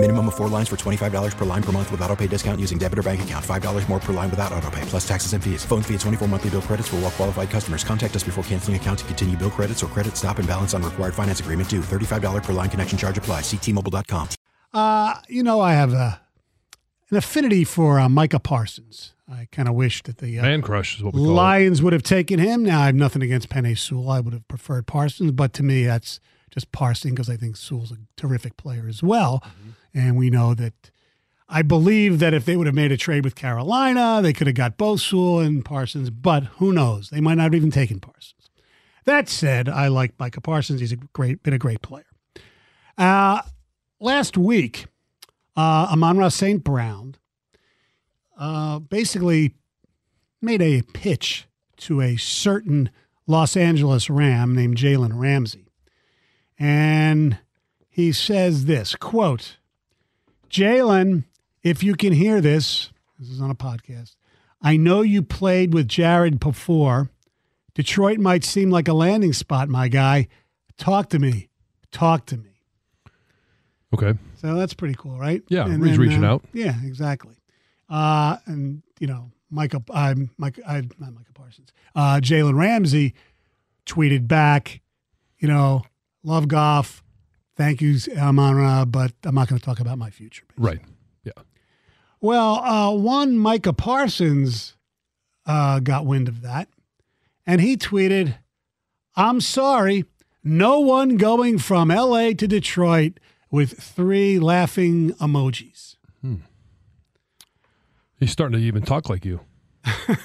Minimum of 4 lines for $25 per line per month with auto-pay discount using debit or bank account. $5 more per line without auto-pay, plus taxes and fees. Phone fee at 24 monthly bill credits for well-qualified customers. Contact us before canceling account to continue bill credits or credit stop and balance on required finance agreement due. $35 per line connection charge applies. See T-Mobile.com. You know, I have an affinity for Micah Parsons. I kind of wish that the man crush is what we call Lions would have taken him. Now, I have nothing against Penei Sewell. I would have preferred Parsons, but to me, that's just parsing because I think Sewell's a terrific player as well. Mm-hmm. And we know that I believe that if they would have made a trade with Carolina, they could have got both Sewell and Parsons, but who knows? They might not have even taken Parsons. That said, I like Micah Parsons. He's been a great player. Last week, Amon-Ra St. Brown basically made a pitch to a certain Los Angeles Ram named Jalen Ramsey. And he says this, quote, "Jalen, if you can hear this," this is on a podcast, "I know you played with Jared before. Detroit might seem like a landing spot, my guy. Talk to me. Talk to me." Okay. So that's pretty cool, right? Yeah, and he's reaching out. Yeah, exactly. And, you know, not Micah Parsons. Jalen Ramsey tweeted back, you know, "Love Goff. Thank you, Amon-Ra, but I'm not going to talk about my future." Basically. Right. Yeah. Well, one Micah Parsons got wind of that, and he tweeted, "I'm sorry, no one going from L.A. to Detroit," with 3 laughing emojis. He's starting to even talk like you. Your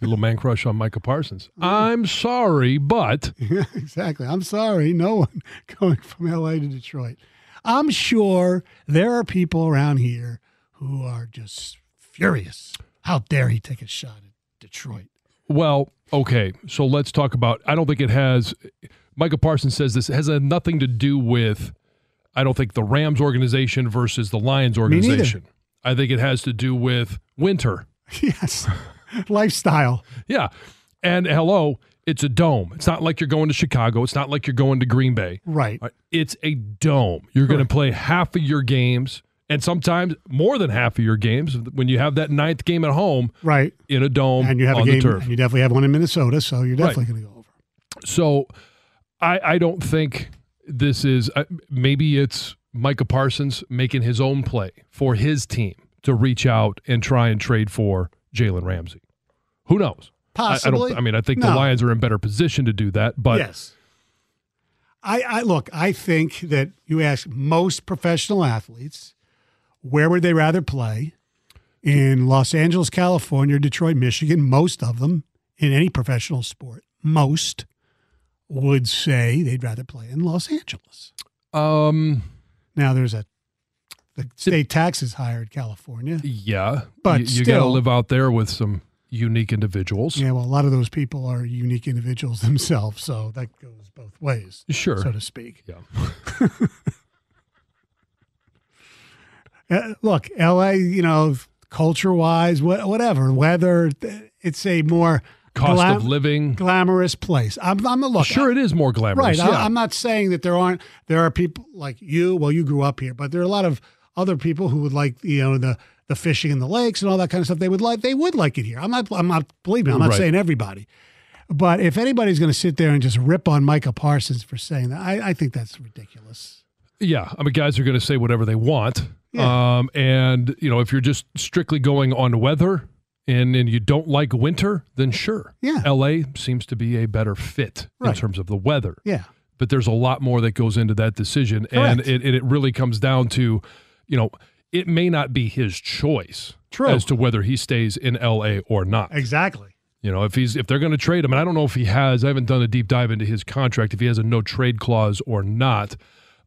little man crush on Micah Parsons. I'm sorry, but... Yeah, exactly. I'm sorry. No one going from LA to Detroit. I'm sure there are people around here who are just furious. How dare he take a shot at Detroit? Well, okay. So let's talk about... I don't think it has... Micah Parsons says this. It has nothing to do with, I don't think, the Rams organization versus the Lions organization. I think it has to do with winter. Yes. Lifestyle. Yeah. And hello, it's a dome. It's not like you're going to Chicago. It's not like you're going to Green Bay. Right. It's a dome. You're going to play half of your games and sometimes more than half of your games when you have that ninth game at home. Right. In a dome and you have on a game, the turf. And you definitely have one in Minnesota, so you're definitely going to go over. So I don't think this is maybe it's Micah Parsons making his own play for his team to reach out and try and trade for Jalen Ramsey. Who knows? Possibly. I think the Lions are in better position to do that, but yes. I think that you ask most professional athletes, where would they rather play? In Los Angeles, California, Detroit, Michigan, most of them in any professional sport, most would say they'd rather play in Los Angeles. Now there's the state tax is higher in California. Yeah. But you got to live out there with some unique individuals. Yeah, well, a lot of those people are unique individuals themselves, so that goes both ways, sure, so to speak. Yeah. Look, L.A., you know, culture-wise, whatever, weather, it's a more cost of living, glamorous place. It is more glamorous. Right. Yeah. I'm not saying that there are people like you. Well, you grew up here, but there are a lot of other people who would like, you know, the fishing in the lakes and all that kind of stuff. They would like it here. I'm not saying everybody, but if anybody's going to sit there and just rip on Micah Parsons for saying that, I think that's ridiculous. Yeah. I mean, guys are going to say whatever they want. Yeah. And you know, if you're just strictly going on weather and you don't like winter, then sure. Yeah. LA seems to be a better fit in terms of the weather. Yeah. But there's a lot more that goes into that decision. Correct. And it really comes down to, you know, it may not be his choice as to whether he stays in LA or not. Exactly. You know, if they're going to trade him, and I don't know if he has, I haven't done a deep dive into his contract, if he has a no trade clause or not,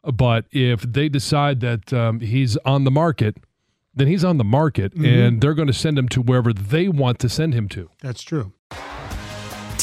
but if they decide that he's on the market, then he's on the market, and they're going to send him to wherever they want to send him to. That's true.